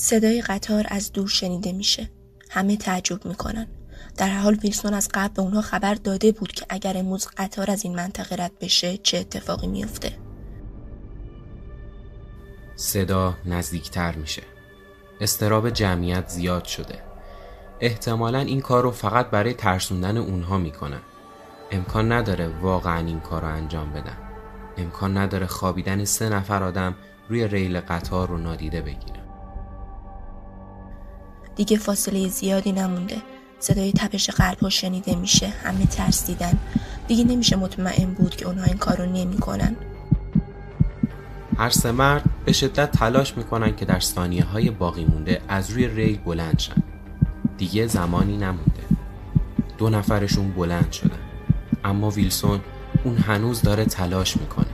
صدای قطار از دور شنیده میشه. همه تعجب میکنن. در حال ویلسون از قبل به اونها خبر داده بود که اگر امروز قطار از این منطقه رد بشه چه اتفاقی میفته. صدا نزدیکتر میشه. استراب جمعیت زیاد شده. احتمالاً این کار رو فقط برای ترسوندن اونها میکنن. امکان نداره واقعاً این کار رو انجام بدن. امکان نداره خوابیدن 3 نفر آدم روی ریل قطار رو نادیده بگیره. دیگه فاصله زیادی نمونده. صدای تپش قلب‌ها شنیده میشه. همه ترسیدن. دیگه نمیشه مطمئن بود که اونها این کارو نمی‌کنن. هر 3 مرد به شدت تلاش میکنن که در ثانیه‌های باقی مونده از روی ریل بلند شن. دیگه زمانی نمونده. 2 نفرشون بلند شدن. اما ویلسون اون هنوز داره تلاش میکنه.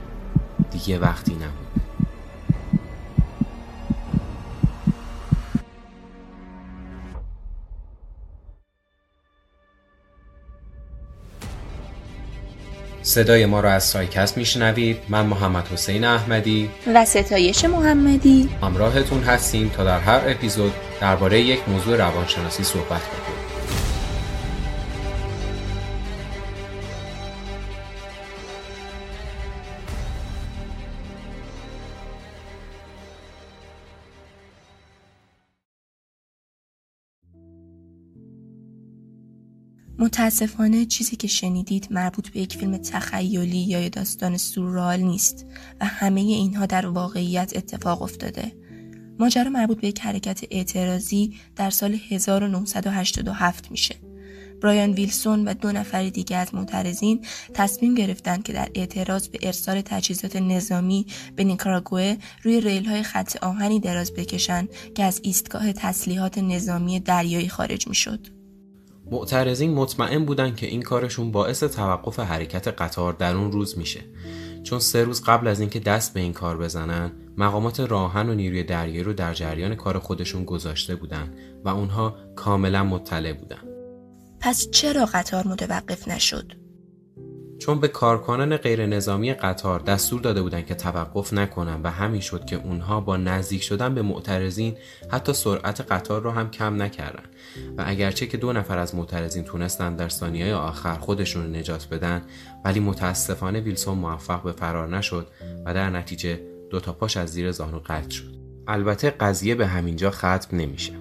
دیگه وقتی نمونده. صدای ما را از سایکست میشنوید. من محمد حسین احمدی و ستایش محمدی همراهتون هستیم تا در هر اپیزود درباره یک موضوع روانشناسی صحبت کنیم. متاسفانه چیزی که شنیدید مربوط به یک فیلم تخیلی یا یک داستان سورئال نیست و همه اینها در واقعیت اتفاق افتاده. ماجرا مربوط به یک حرکت اعتراضی در سال 1987 میشه. برایان ویلسون و 2 نفر دیگه از معترضین تصمیم گرفتن که در اعتراض به ارسال تجهیزات نظامی به نیکاراگوئه روی ریل‌های خط آهنی دراز بکشن که از ایستگاه تسلیحات نظامی دریایی خارج میشد. معترضین مطمئن بودن که این کارشون باعث توقف حرکت قطار در اون روز میشه، چون 3 روز قبل از اینکه دست به این کار بزنن مقامات راهن و نیروی دریایی رو در جریان کار خودشون گذاشته بودن و اونها کاملا مطلع بودن. پس چرا قطار متوقف نشد؟ چون به کارکنان غیر نظامی قطار دستور داده بودن که توقف نکنن و همین شد که اونها با نزدیک شدن به معترضین حتی سرعت قطار رو هم کم نکردن و اگرچه که 2 نفر از معترضین تونستن در ثانیه‌های آخر خودشون رو نجات بدن، ولی متاسفانه ویلسون موفق به فرار نشد و در نتیجه 2 تا پاش از زیر زانو قطع شد. البته قضیه به همینجا ختم نمیشه.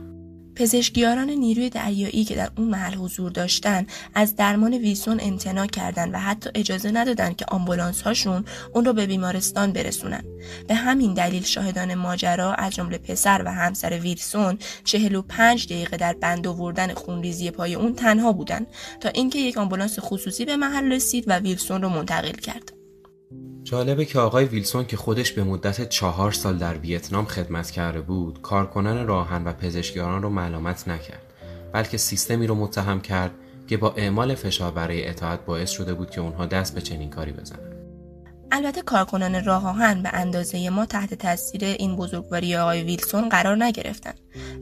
پزشکیاران نیروی دریایی که در اون محل حضور داشتن از درمان ویلسون امتناع کردند و حتی اجازه ندادند که آمبولانس هاشون اون رو به بیمارستان برسونن. به همین دلیل شاهدان ماجرا از جمله پسر و همسر ویلسون 45 دقیقه در بند آوردن خونریزی پای اون تنها بودن تا اینکه یک آمبولانس خصوصی به محل رسید و ویلسون رو منتقل کرد. جالبه که آقای ویلسون که خودش به مدت 4 سال در ویتنام خدمت کرده بود، کارکنان راهن و پزشکیاران رو ملامت نکرد، بلکه سیستمی رو متهم کرد که با اعمال فشار برای اطاعت باعث شده بود که اونها دست به چنین کاری بزنن. البته کارکنان راهن به اندازه ما تحت تاثیر این بزرگواری آقای ویلسون قرار نگرفتن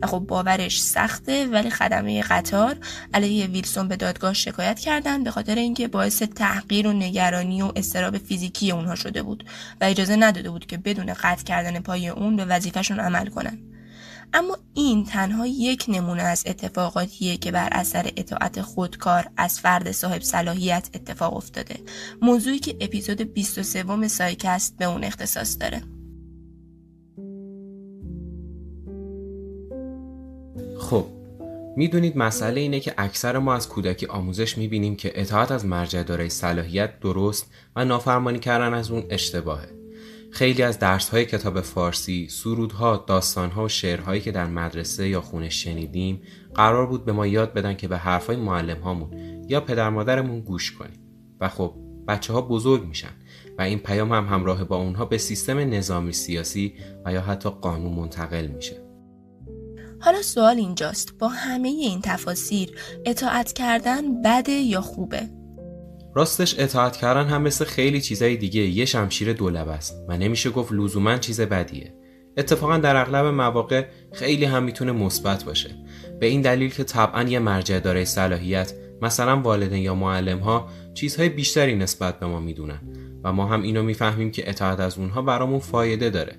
و خب باورش سخته، ولی خدمه قطار علیه ویلسون به دادگاه شکایت کردند به خاطر اینکه باعث تحقیر و نگرانی و اضطراب فیزیکی اونها شده بود و اجازه نداده بود که بدون قطع کردن پای اون به وظیفه‌شون عمل کنن. اما این تنها یک نمونه از اتفاقاتیه که بر اثر اطاعت خودکار از فرد صاحب صلاحیت اتفاق افتاده، موضوعی که اپیزود 23 سایکست به اون اختصاص داره. خب میدونید مسئله اینه که اکثر ما از کودکی آموزش میبینیم که اطاعت از مرجع دارای صلاحیت درست و نافرمانی کردن از اون اشتباهه. خیلی از درس‌های کتاب فارسی، سرودها، داستان‌ها و شعرهایی که در مدرسه یا خونه شنیدیم قرار بود به ما یاد بدن که به حرفای معلم‌هامون یا پدر مادرمون گوش کنیم. و خب بچه‌ها بزرگ میشن و این پیام هم همراه با اونها به سیستم نظامی سیاسی و یا حتی قانون منتقل میشه. حالا سوال اینجاست، با همه این تفاسیر اطاعت کردن بده یا خوبه؟ راستش اطاعت کردن هم مثل خیلی چیزای دیگه یه شمشیر دولبه است و نمیشه گفت لزوماً چیز بدیه. اتفاقاً در اغلب مواقع خیلی هم میتونه مثبت باشه، به این دلیل که طبعاً یه مرجع دارای صلاحیت، مثلا والدین یا معلم‌ها، چیزهای بیشتری نسبت به ما میدونن و ما هم اینو میفهمیم که اطاعت از اونها برامون فایده داره.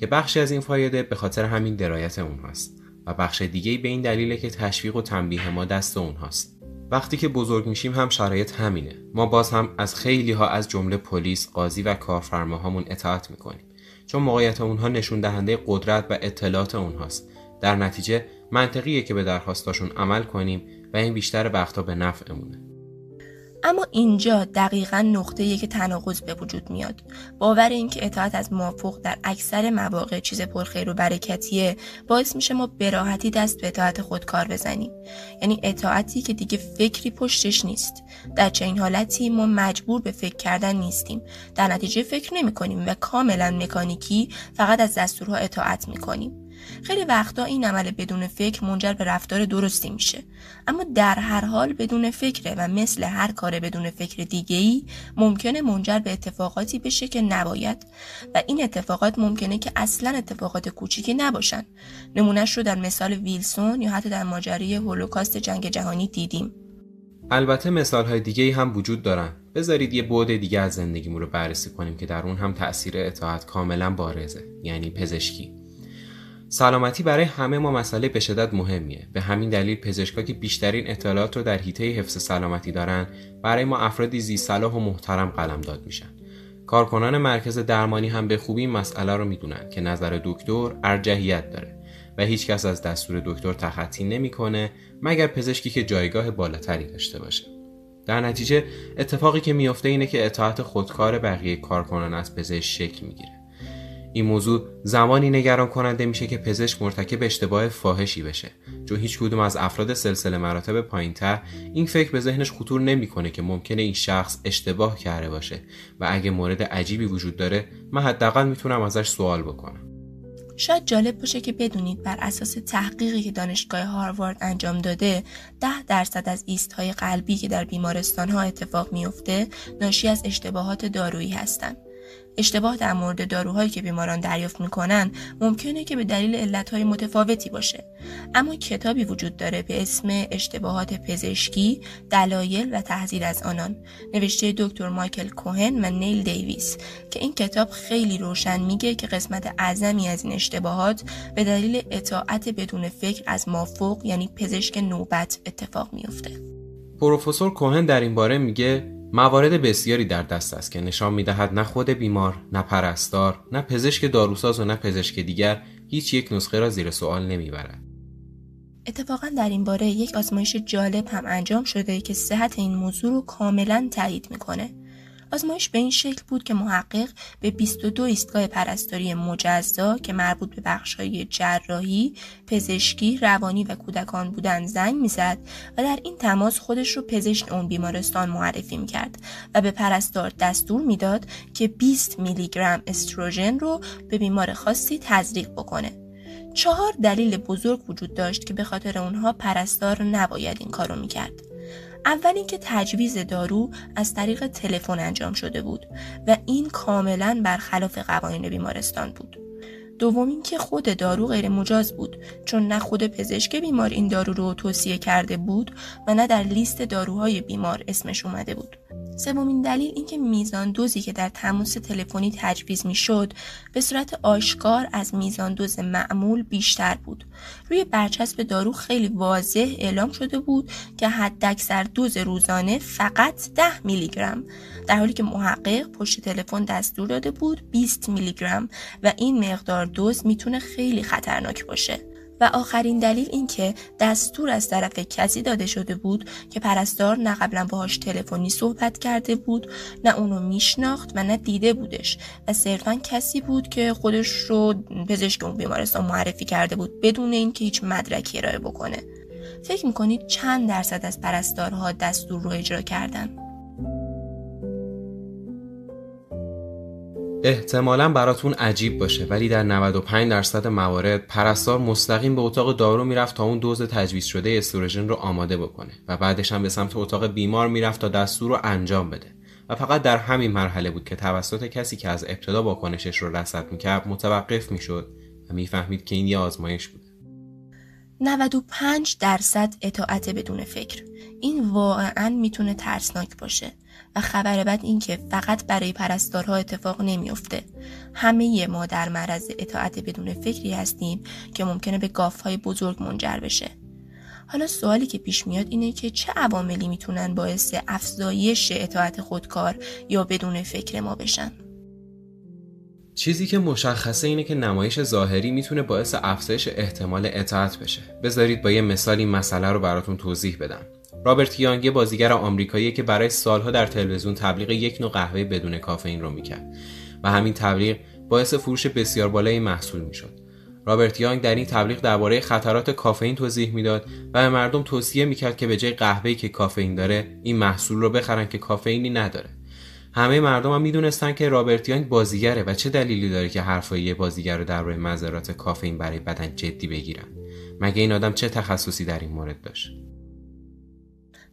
که بخشی از این فایده به خاطر همین درایت اونهاست و بخش دیگه‌ای به این دلیله که تشویق و تنبیه ما دست اونهاست. وقتی که بزرگ میشیم هم شرایط همینه. ما باز هم از خیلی ها از جمله پلیس، قاضی و کارفرماهامون اطاعت میکنیم، چون موقعیت اونها نشون دهنده قدرت و اطلاعات اونهاست. در نتیجه منطقیه که به درخواستاشون عمل کنیم و این بیشتر وقتا به نفعمونه. اما اینجا دقیقاً نقطه‌ایه که تناقض به وجود میاد. باور اینکه اطاعت از مافوق در اکثر مواقع چیز پرخیر و برکتیه باعث میشه ما به راحتی دست به اطاعت خودکار بزنیم، یعنی اطاعتی که دیگه فکری پشتش نیست. در چنین حالتی ما مجبور به فکر کردن نیستیم، در نتیجه فکر نمی‌کنیم و کاملاً مکانیکی فقط از دستورها اطاعت می‌کنیم. خیلی وقتا این عمل بدون فکر منجر به رفتار درستی میشه، اما در هر حال بدون فکره و مثل هر کار بدون فکر دیگه‌ای ممکنه منجر به اتفاقاتی بشه که نباید، و این اتفاقات ممکنه که اصلا اتفاقات کوچیکی نباشن. نمونه‌اش رو در مثال ویلسون یا حتی در ماجرای هولوکاست جنگ جهانی دیدیم. البته مثال‌های دیگه‌ای هم وجود دارن. بذارید یه بعد دیگه از زندگیمون رو بررسی کنیم که در اون هم تأثیر اطاعت کاملا بارزه، یعنی پزشکی. سلامتی برای همه ما مسئله به شدت مهمیه. به همین دلیل پزشکا که بیشترین اطلاعات رو در حیطه حفظ سلامتی دارن، برای ما افرادی ذی‌صلاح و محترم قلمداد میشن. کارکنان مرکز درمانی هم به خوبی این مسئله رو میدونن که نظر دکتر ارجحیت داره و هیچکس از دستور دکتر تخطی نمیکنه مگر پزشکی که جایگاه بالاتری داشته باشه. در نتیجه اتفاقی که میفته اینه که اطاعت خودکار بقیه کارکنان از پزشک شکل میگیره. این موضوع زمانی نگران کننده میشه که پزشک مرتکب اشتباه فاحشی بشه، چون هیچ کدوم از افراد سلسله مراتب پایین‌تر این فکر به ذهنش خطور نمیکنه که ممکنه این شخص اشتباه کرده باشه و اگه مورد عجیبی وجود داره من حداقل میتونم ازش سوال بکنم. شاید جالب باشه که بدونید بر اساس تحقیقی که دانشگاه هاروارد انجام داده 10% از ایست‌های قلبی که در بیمارستان‌ها اتفاق میفته ناشی از اشتباهات دارویی هستند. اشتباه در مورد داروهایی که بیماران دریافت می‌کنن ممکنه که به دلیل علت‌های متفاوتی باشه، اما کتابی وجود داره به اسم اشتباهات پزشکی، دلایل و تحذیر از آنان، نوشته دکتر مایکل کوهن و نیل دیویز، که این کتاب خیلی روشن میگه که قسمت اعظمی از این اشتباهات به دلیل اطاعت بدون فکر از مافوق، یعنی پزشک نوبت، اتفاق میفته. پروفسور کوهن در این باره میگه موارد بسیاری در دست است که نشان می‌دهد نه خود بیمار، نه پرستار، نه پزشک داروساز و نه پزشک دیگر هیچ یک نسخه را زیر سوال نمی‌برد. اتفاقاً در این باره یک آزمایش جالب هم انجام شده که صحت این موضوع رو کاملاً تایید می‌کنه. آزمایش به این شکل بود که محقق به 22 ایستگاه پرستاری مجزا که مربوط به بخش‌های جراحی، پزشکی، روانی و کودکان بودند زنگ می‌زد و در این تماس خودش رو پزشک اون بیمارستان معرفی می‌کرد و به پرستار دستور می‌داد که 20 میلی گرم استروژن رو به بیمار خاصی تزریق بکنه. 4 دلیل بزرگ وجود داشت که به خاطر اونها پرستار نباید این کارو می‌کرد. اول اینکه تجویز دارو از طریق تلفن انجام شده بود و این کاملاً برخلاف قوانین بیمارستان بود. دوم اینکه خود دارو غیر مجاز بود، چون نه خود پزشک بیمار این دارو رو توصیه کرده بود و نه در لیست داروهای بیمار اسمش اومده بود. سومین دلیل اینکه میزان دوزی که در تماس تلفنی تجویز میشد به صورت آشکار از میزان دوز معمول بیشتر بود. روی برچسب دارو خیلی واضح اعلام شده بود که حداکثر دوز روزانه فقط 10 میلی گرم، در حالی که محقق پشت تلفن دستور داده بود 20 میلی گرم و این مقدار دوز میتونه خیلی خطرناک باشه. و آخرین دلیل این که دستور از طرف کسی داده شده بود که پرستار نه قبلا باهاش تلفنی صحبت کرده بود، نه اونو میشناخت و نه دیده بودش و صرفا کسی بود که خودش رو پزشک اون بیمارستان معرفی کرده بود بدون اینکه هیچ مدرکی ارائه بکنه. فکر میکنید چند درصد از پرستارها دستور رو اجرا کردن؟ احتمالاً براتون عجیب باشه ولی در 95% موارد پرستار مستقیم به اتاق دارو میرفت تا اون دوز تجویز شده استروژن رو آماده بکنه و بعدش هم به سمت اتاق بیمار میرفت تا دستور رو انجام بده و فقط در همین مرحله بود که توسط کسی که از ابتدا واکنشش رو رصد میکرد متوقف میشد و میفهمید که این یه آزمایش بود. 95% اطاعت بدون فکر. این واقعاً میتونه ترسناک باشه. و خبر بد این که فقط برای پرستارها اتفاق نمیفته. همه ما در معرض اطاعت بدون فکری هستیم که ممکنه به گاف‌های بزرگ منجر بشه. حالا سوالی که پیش میاد اینه که چه عواملی میتونن باعث افزایش اطاعت خودکار یا بدون فکر ما بشن؟ چیزی که مشخصه اینه که نمایش ظاهری میتونه باعث افزایش احتمال اطاعت بشه. بذارید با یه مثال این مسئله رو براتون توضیح بدم. رابرت یانگ بازیگر آمریکاییه که برای سالها در تلویزیون تبلیغ یک نوع قهوه بدون کافئین رو میکرد و همین تبلیغ باعث فروش بسیار بالای محصول میشد. رابرت یانگ در این تبلیغ درباره خطرات کافئین توضیح میداد و به مردم توصیه میکرد که به جای قهوه‌ای که کافئین داره، این محصول رو بخرن که کافئینی نداره. همه مردم هم میدونستن که رابرت یانگ بازیگره و چه دلیلی داره که حرفای یه بازیگر رو درباره مضرات کافئین برای بدن جدی بگیرن؟ مگه این آدم چه تخصصی در این مورد داشت؟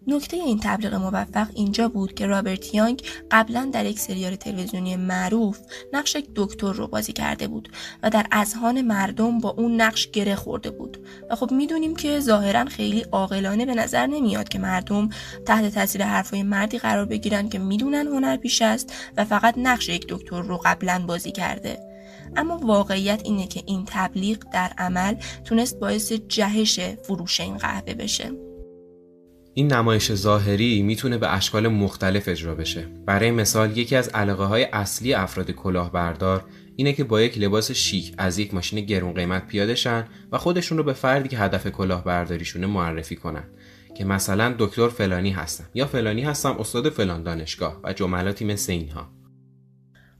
نکته این تبلیغ موفق اینجا بود که رابرت یانگ قبلا در یک سریال تلویزیونی معروف نقش یک دکتر رو بازی کرده بود و در اذهان مردم با اون نقش گره خورده بود و خب میدونیم که ظاهرا خیلی عاقلانه به نظر نمیاد که مردم تحت تاثیر حرفای مردی قرار بگیرن که میدونن هنرپیشه است و فقط نقش یک دکتر رو قبلا بازی کرده. اما واقعیت اینه که این تبلیغ در عمل تونست باعث جهش فروش این قهوه بشه. این نمایش ظاهری میتونه به اشکال مختلف اجرا بشه. برای مثال یکی از علاقه‌های اصلی افراد کلاهبردار اینه که با یک لباس شیک از یک ماشین گرون قیمت پیاده شن و خودشون رو به فردی که هدف کلاهبرداریشونه معرفی کنن که مثلا دکتر فلانی هستم یا فلانی هستم استاد فلان دانشگاه و جملاتی مثل اینها.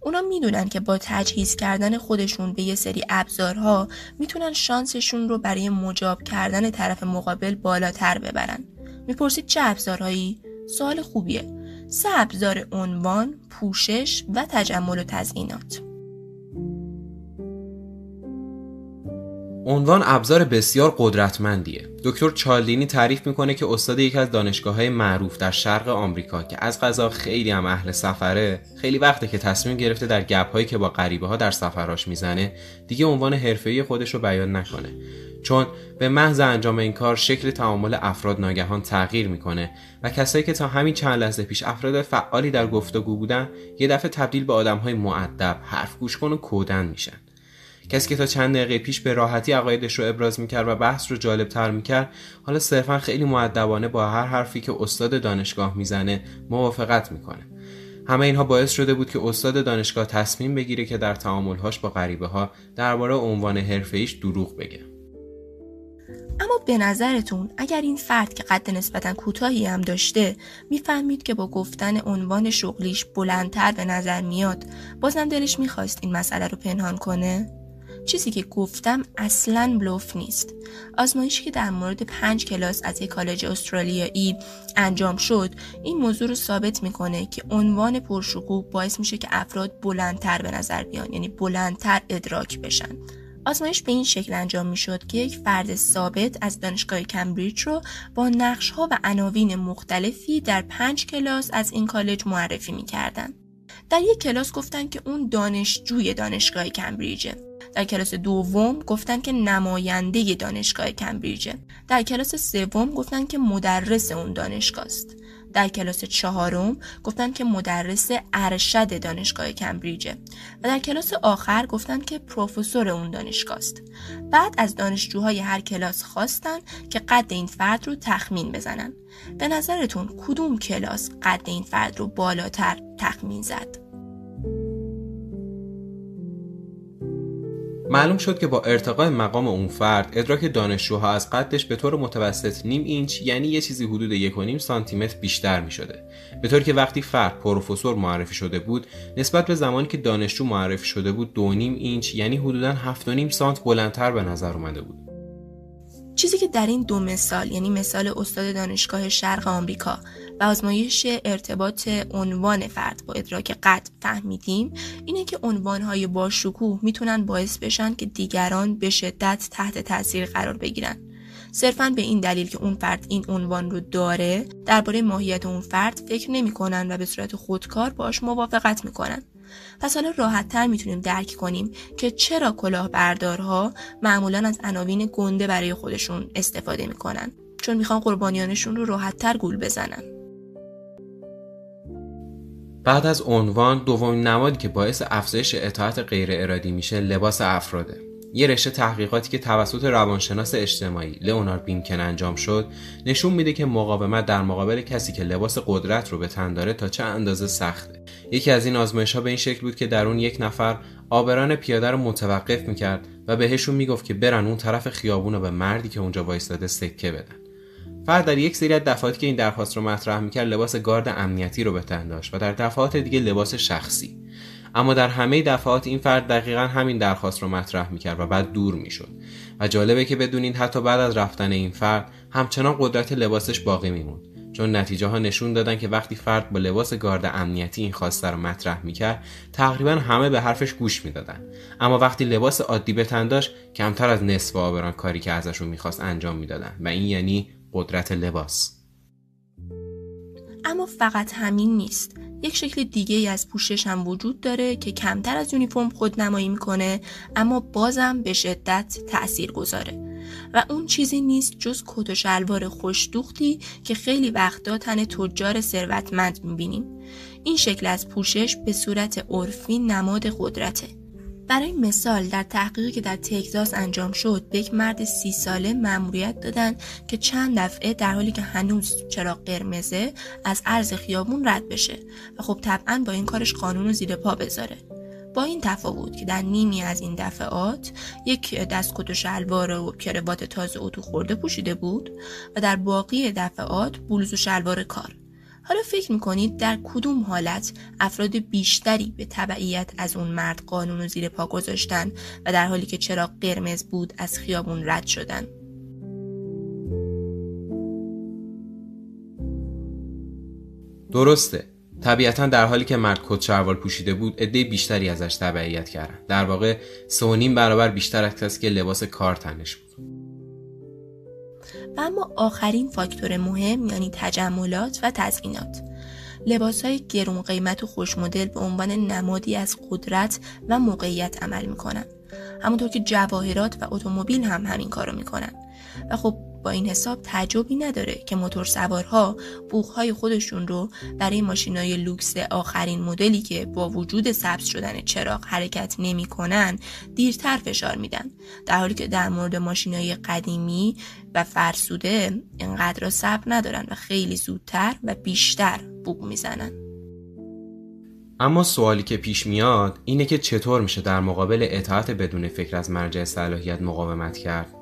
اونا میدونن که با تجهیز کردن خودشون به یه سری ابزارها میتونن شانسشون رو برای مجاب کردن طرف مقابل بالاتر ببرن. میپرسید چه ابزارهایی؟ سوال خوبیه. 3 ابزار عنوان، پوشش و تجمل و تزیینات. عنوان ابزار بسیار قدرتمندیه. دکتر چالدینی تعریف میکنه که استاد یکی از دانشگاه‌های معروف در شرق آمریکا که از قضا خیلی هم اهل سفره، خیلی وقته که تصمیم گرفته در گپ‌هایی که با غریبه‌ها در سفراش میزنه، دیگه عنوان حرفه‌ای خودش رو بیان نکنه. چون به محض انجام این کار شکل تعامل افراد ناگهان تغییر میکنه و کسایی که تا همین چند لحظه پیش افراد فعالی در گفتگو بودن یه دفعه تبدیل به آدم‌های مؤدب، حرف گوش کن و کودن میشن. کسی که تا چند دقیقه پیش به راحتی عقایدش رو ابراز میکرد و بحث رو جالب‌تر میکرد، حالا صرفاً خیلی مؤدبانه با هر حرفی که استاد دانشگاه میزنه موافقت میکنه. همه اینها باعث شده بود که استاد دانشگاه تصمیم بگیره که در تعامل‌هاش با غریبه‌ها درباره عنوان حرفه‌ایش دروغ بگه. اما به نظرتون اگر این فرد که قد نسبتاً کوتاهی هم داشته میفهمید که با گفتن عنوان شغلیش بلندتر به نظر میاد، بازم دلش میخواست این مسئله رو پنهان کنه؟ چیزی که گفتم اصلاً بلوف نیست. آزمایشی که در مورد 5 کلاس از یک کالج استرالیایی انجام شد این موضوع رو ثابت میکنه که عنوان پرشکوه باعث میشه که افراد بلندتر به نظر بیان، یعنی بلندتر ادراک بشن. آزمایش به این شکل انجام می شد که یک فرد ثابت از دانشگاه کمبریج رو با نقش‌ها و عناوین مختلفی در 5 کلاس از این کالج معرفی می کردن. در یک کلاس گفتن که اون دانشجوی دانشگاه کمبریجه. در کلاس دوم گفتن که نماینده دانشگاه کمبریجه. در کلاس سوم گفتن که مدرس اون دانشگاه است. در کلاس چهارم گفتن که مدرس ارشد دانشگاه کمبریجه و در کلاس آخر گفتن که پروفسور اون دانشگاه است. بعد از دانشجوهای هر کلاس خواستن که قد این فرد رو تخمین بزنن. به نظرتون کدوم کلاس قد این فرد رو بالاتر تخمین زد؟ معلوم شد که با ارتقاء مقام اون فرد ادراک دانشجوها از قدش به طور متوسط نیم اینچ، یعنی یه چیزی حدود 1.5 سانتیمتر بیشتر می شده، به طور که وقتی فرد پروفسور معرفی شده بود نسبت به زمانی که دانشجو معرفی شده بود 2.5 اینچ یعنی حدوداً 7.5 سانت بلندتر به نظر اومده بود. چیزی که در این دو مثال، یعنی مثال استاد دانشگاه شرق آمریکا و آزمایش ارتباط عنوان فرد با ادراک قد فهمیدیم اینه که عنوان‌های با شکوه میتونن باعث بشن که دیگران به شدت تحت تاثیر قرار بگیرن. صرفاً به این دلیل که اون فرد این عنوان رو داره، درباره ماهیت اون فرد فکر نمی‌کنن و به صورت خودکار باهاش موافقت می‌کنن. پس حالا راحت‌تر میتونیم درک کنیم که چرا کلاهبردارها معمولاً از عناوین گنده برای خودشون استفاده می‌کنن، چون می‌خوان قربانیانشون رو راحت‌تر گول بزنن. بعد از عنوان، دومین نمادی که باعث افزایش اطاعت غیر ارادی میشه لباس افراده. یه رشته تحقیقاتی که توسط روانشناس اجتماعی لئونارد بینکن انجام شد نشون میده که مقاومت در مقابل کسی که لباس قدرت رو به تن داره تا چه اندازه سخته. یکی از این آزمایش‌ها به این شکل بود که در اون یک نفر عابران پیاده رو متوقف میکرد و بهشون میگفت که برن اون طرف خیابون رو به مردی که اونجا وایستاده سکه بدن. فرد در یک سری از دفعاتی که این درخواست رو مطرح میکرد لباس گارد امنیتی رو به تن داشت و در دفعات دیگه لباس شخصی. اما در همه دفعات این فرد دقیقاً همین درخواست رو مطرح میکرد و بعد دور میشد. و جالبه که بدونید حتی بعد از رفتن این فرد همچنان قدرت لباسش باقی میموند، چون نتیجه ها نشون دادن که وقتی فرد با لباس گارد امنیتی این خواسته رو مطرح میکرد تقریبا همه به حرفش گوش میدادن، اما وقتی لباس عادی به تن داشت کمتر از نصف عابران کاری که ازشون میخواست انجام میدادن و این یعنی قدرت لباس. اما فقط همین نیست، یک شکل دیگه از پوشش هم وجود داره که کمتر از یونیفرم خودنمایی میکنه اما بازم به شدت تاثیرگذاره و اون چیزی نیست جز کت و شلوار خوش‌دوختی که خیلی وقتا تن تجار ثروتمند می‌بینیم. این شکل از پوشش به صورت عرفی نماد قدرته. برای مثال در تحقیقی که در تگزاس انجام شد به یک مرد 30 ساله مأموریت دادن که چند دفعه در حالی که هنوز چراغ قرمزه از عرض خیابون رد بشه و خب طبعاً با این کارش قانون رو زیر پا بذاره. با این تفاوت که در نیمی از این دفعات یک دست کت و شلوار و کراوات تازه اتو خورده پوشیده بود و در باقی دفعات بلوز و شلوار کار. حالا فکر میکنید در کدوم حالت افراد بیشتری به تبعیت از اون مرد قانون رو زیر پا گذاشتن و در حالی که چراغ قرمز بود از خیابون رد شدن؟ درسته، طبیعتاً در حالی که مرد کت شلوار پوشیده بود عده بیشتری ازش تبعیت کردن، در واقع 3.5 برابر بیشتر از کسی که لباس کار تنش بود. و اما آخرین فاکتور مهم یعنی تجملات و تزیینات. لباس‌های گرون قیمت و خوش مدل به عنوان نمادی از قدرت و موقعیت عمل می‌کنن، همونطور که جواهرات و اتومبیل هم همین کارو می‌کنن و خب با این حساب تعجبی نداره که موتورسوارها بوق‌های خودشون رو برای ماشینای لوکس آخرین مدلی که با وجود سبز شدن چراغ حرکت نمی‌کنن دیرتر فشار میدن، در حالی که در مورد ماشینای قدیمی و فرسوده اینقدر صبر ندارن و خیلی زودتر و بیشتر بوق میزنن. اما سوالی که پیش میاد اینه که چطور میشه در مقابل اطاعت بدون فکر از مرجع صلاحیت مقاومت کرد؟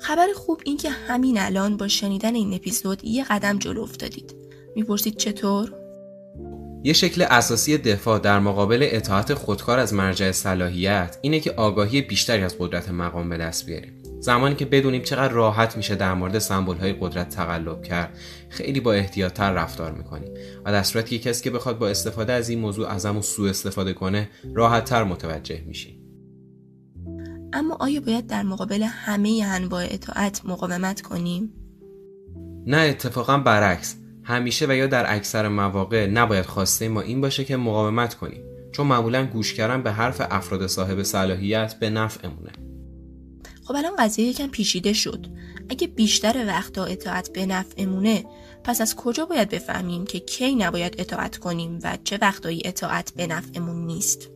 خبر خوب این که همین الان با شنیدن این اپیزود یه قدم جلو افتادید. میپرسید چطور؟ یه شکل اساسی دفاع در مقابل اطاعت خودکار از مرجع صلاحیت اینه که آگاهی بیشتری از قدرت مقام به دست بیاریم. زمانی که بدونیم چقدر راحت میشه در مورد سمبول‌های قدرت تقلب کرد، خیلی با احتیاط‌تر رفتار می‌کنیم. و در صورتی که کسی که بخواد با استفاده از این موضوع ازمون سوء استفاده کنه، راحت‌تر متوجه میشیم. اما آیا باید در مقابل همه انواع اطاعت مقاومت کنیم؟ نه، اتفاقا برعکس. همیشه و یا در اکثر مواقع نباید خواسته ما این باشه که مقاومت کنیم، چون معمولا گوش کردن به حرف افراد صاحب صلاحیت به نفعمونه. خب الان قضیه یکم پیچیده شد. اگه بیشتر وقتا اطاعت به نفعمونه، پس از کجا باید بفهمیم که کی نباید اطاعت کنیم و چه وقتایی اطاعت به نفعمون نیست؟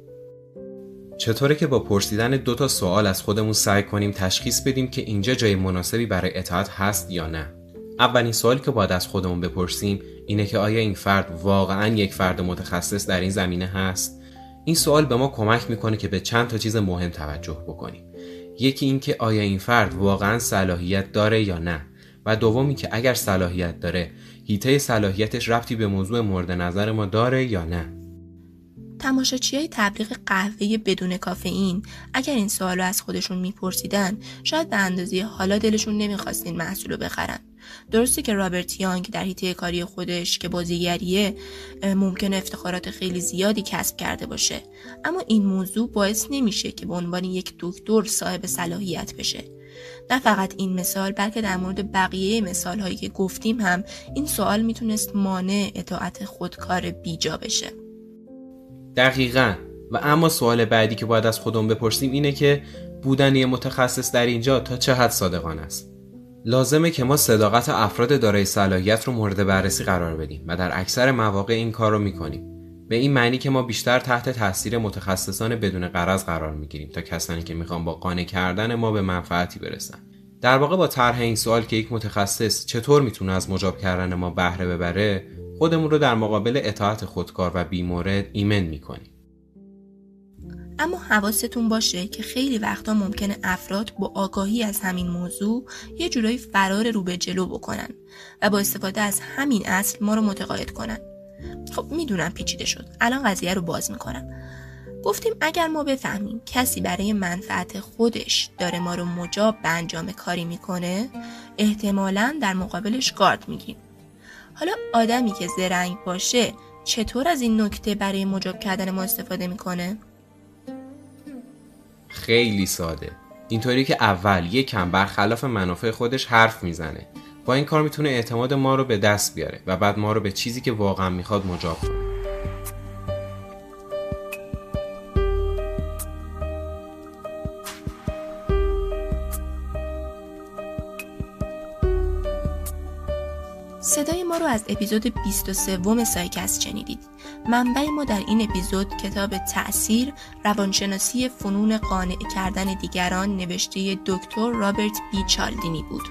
چطوره که با پرسیدن 2 سوال از خودمون سعی کنیم تشخیص بدیم که اینجا جای مناسبی برای اطاعت هست یا نه. اولین سوالی که باید از خودمون بپرسیم اینه که آیا این فرد واقعاً یک فرد متخصص در این زمینه هست؟ این سوال به ما کمک میکنه که به چند تا چیز مهم توجه بکنیم. یکی این که آیا این فرد واقعاً صلاحیت داره یا نه، و دومی که اگر صلاحیت داره، حیطه صلاحیتش ربطی به موضوع مورد نظر ما داره یا نه. تماشاچیای تبلیغ قهوه بدون کافئین اگر این سوالو از خودشون میپرسیدن، شاید به اندازه حالا دلشون نمیخواست این محصولو بخرن. درسته که رابرت یانگ در حیطه کاری خودش که بازیگریه ممکنه افتخارات خیلی زیادی کسب کرده باشه، اما این موضوع باعث نمیشه که به عنوان یک دکتر صاحب صلاحیت بشه. نه فقط این مثال، بلکه در مورد بقیه مثالهایی که گفتیم هم این سوال میتونست مانع اطاعت خودکار بیجا بشه. دقیقاً. و اما سوال بعدی که باید از خودمون بپرسیم اینه که بودن یه متخصص در اینجا تا چه حد صادقانه است. لازمه که ما صداقت افراد دارای صلاحیت رو مورد بررسی قرار بدیم و در اکثر مواقع این کار رو میکنیم. به این معنی که ما بیشتر تحت تاثیر متخصصان بدون غرض قرار میگیریم تا کسانی که میخوان با قانع کردن ما به منفعتی برسن. در واقع با طرح این سوال که یک متخصص چطور میتونه از مجاب کردن ما بهره ببره، خودمون رو در مقابل اطاعت خودکار و بی‌مورد ایمن میکنیم. اما حواستون باشه که خیلی وقتا ممکنه افراد با آگاهی از همین موضوع یه جورایی فرار رو به جلو بکنن و با استفاده از همین اصل ما رو متقاعد کنن. خب میدونم پیچیده شد. الان قضیه رو باز میکنم. گفتیم اگر ما بفهمیم کسی برای منفعت خودش داره ما رو مجاب به انجام کاری میکنه، احتمالاً در مقابلش گارد میگیم. حالا آدمی که زرنگ باشه چطور از این نکته برای مجاب کردن ما استفاده میکنه؟ خیلی ساده. اینطوری که اول یکم برخلاف منافع خودش حرف میزنه. با این کار میتونه اعتماد ما رو به دست بیاره و بعد ما رو به چیزی که واقعا میخواد مجاب کنه. صدای ما رو از اپیزود 23 سایکست شنیدید. منبع ما در این اپیزود کتاب تاثیر، روانشناسی فنون قانع کردن دیگران نوشته دکتر رابرت بی چالدینی بود.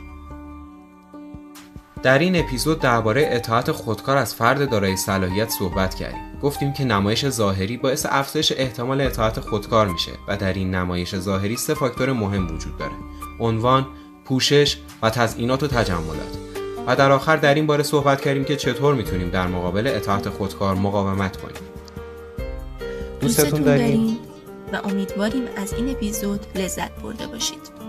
در این اپیزود درباره اطاعت خودکار از فرد دارای صلاحیت صحبت کردیم. گفتیم که نمایش ظاهری باعث افزایش احتمال اطاعت خودکار میشه و در این نمایش ظاهری 3 فاکتور مهم وجود داره: عنوان، پوشش و تزیینات و تجملات. و در آخر در این باره صحبت کردیم که چطور میتونیم در مقابل اطاعت خودکار مقاومت کنیم. دوستتون داریم و امیدواریم از این اپیزود لذت برده باشید.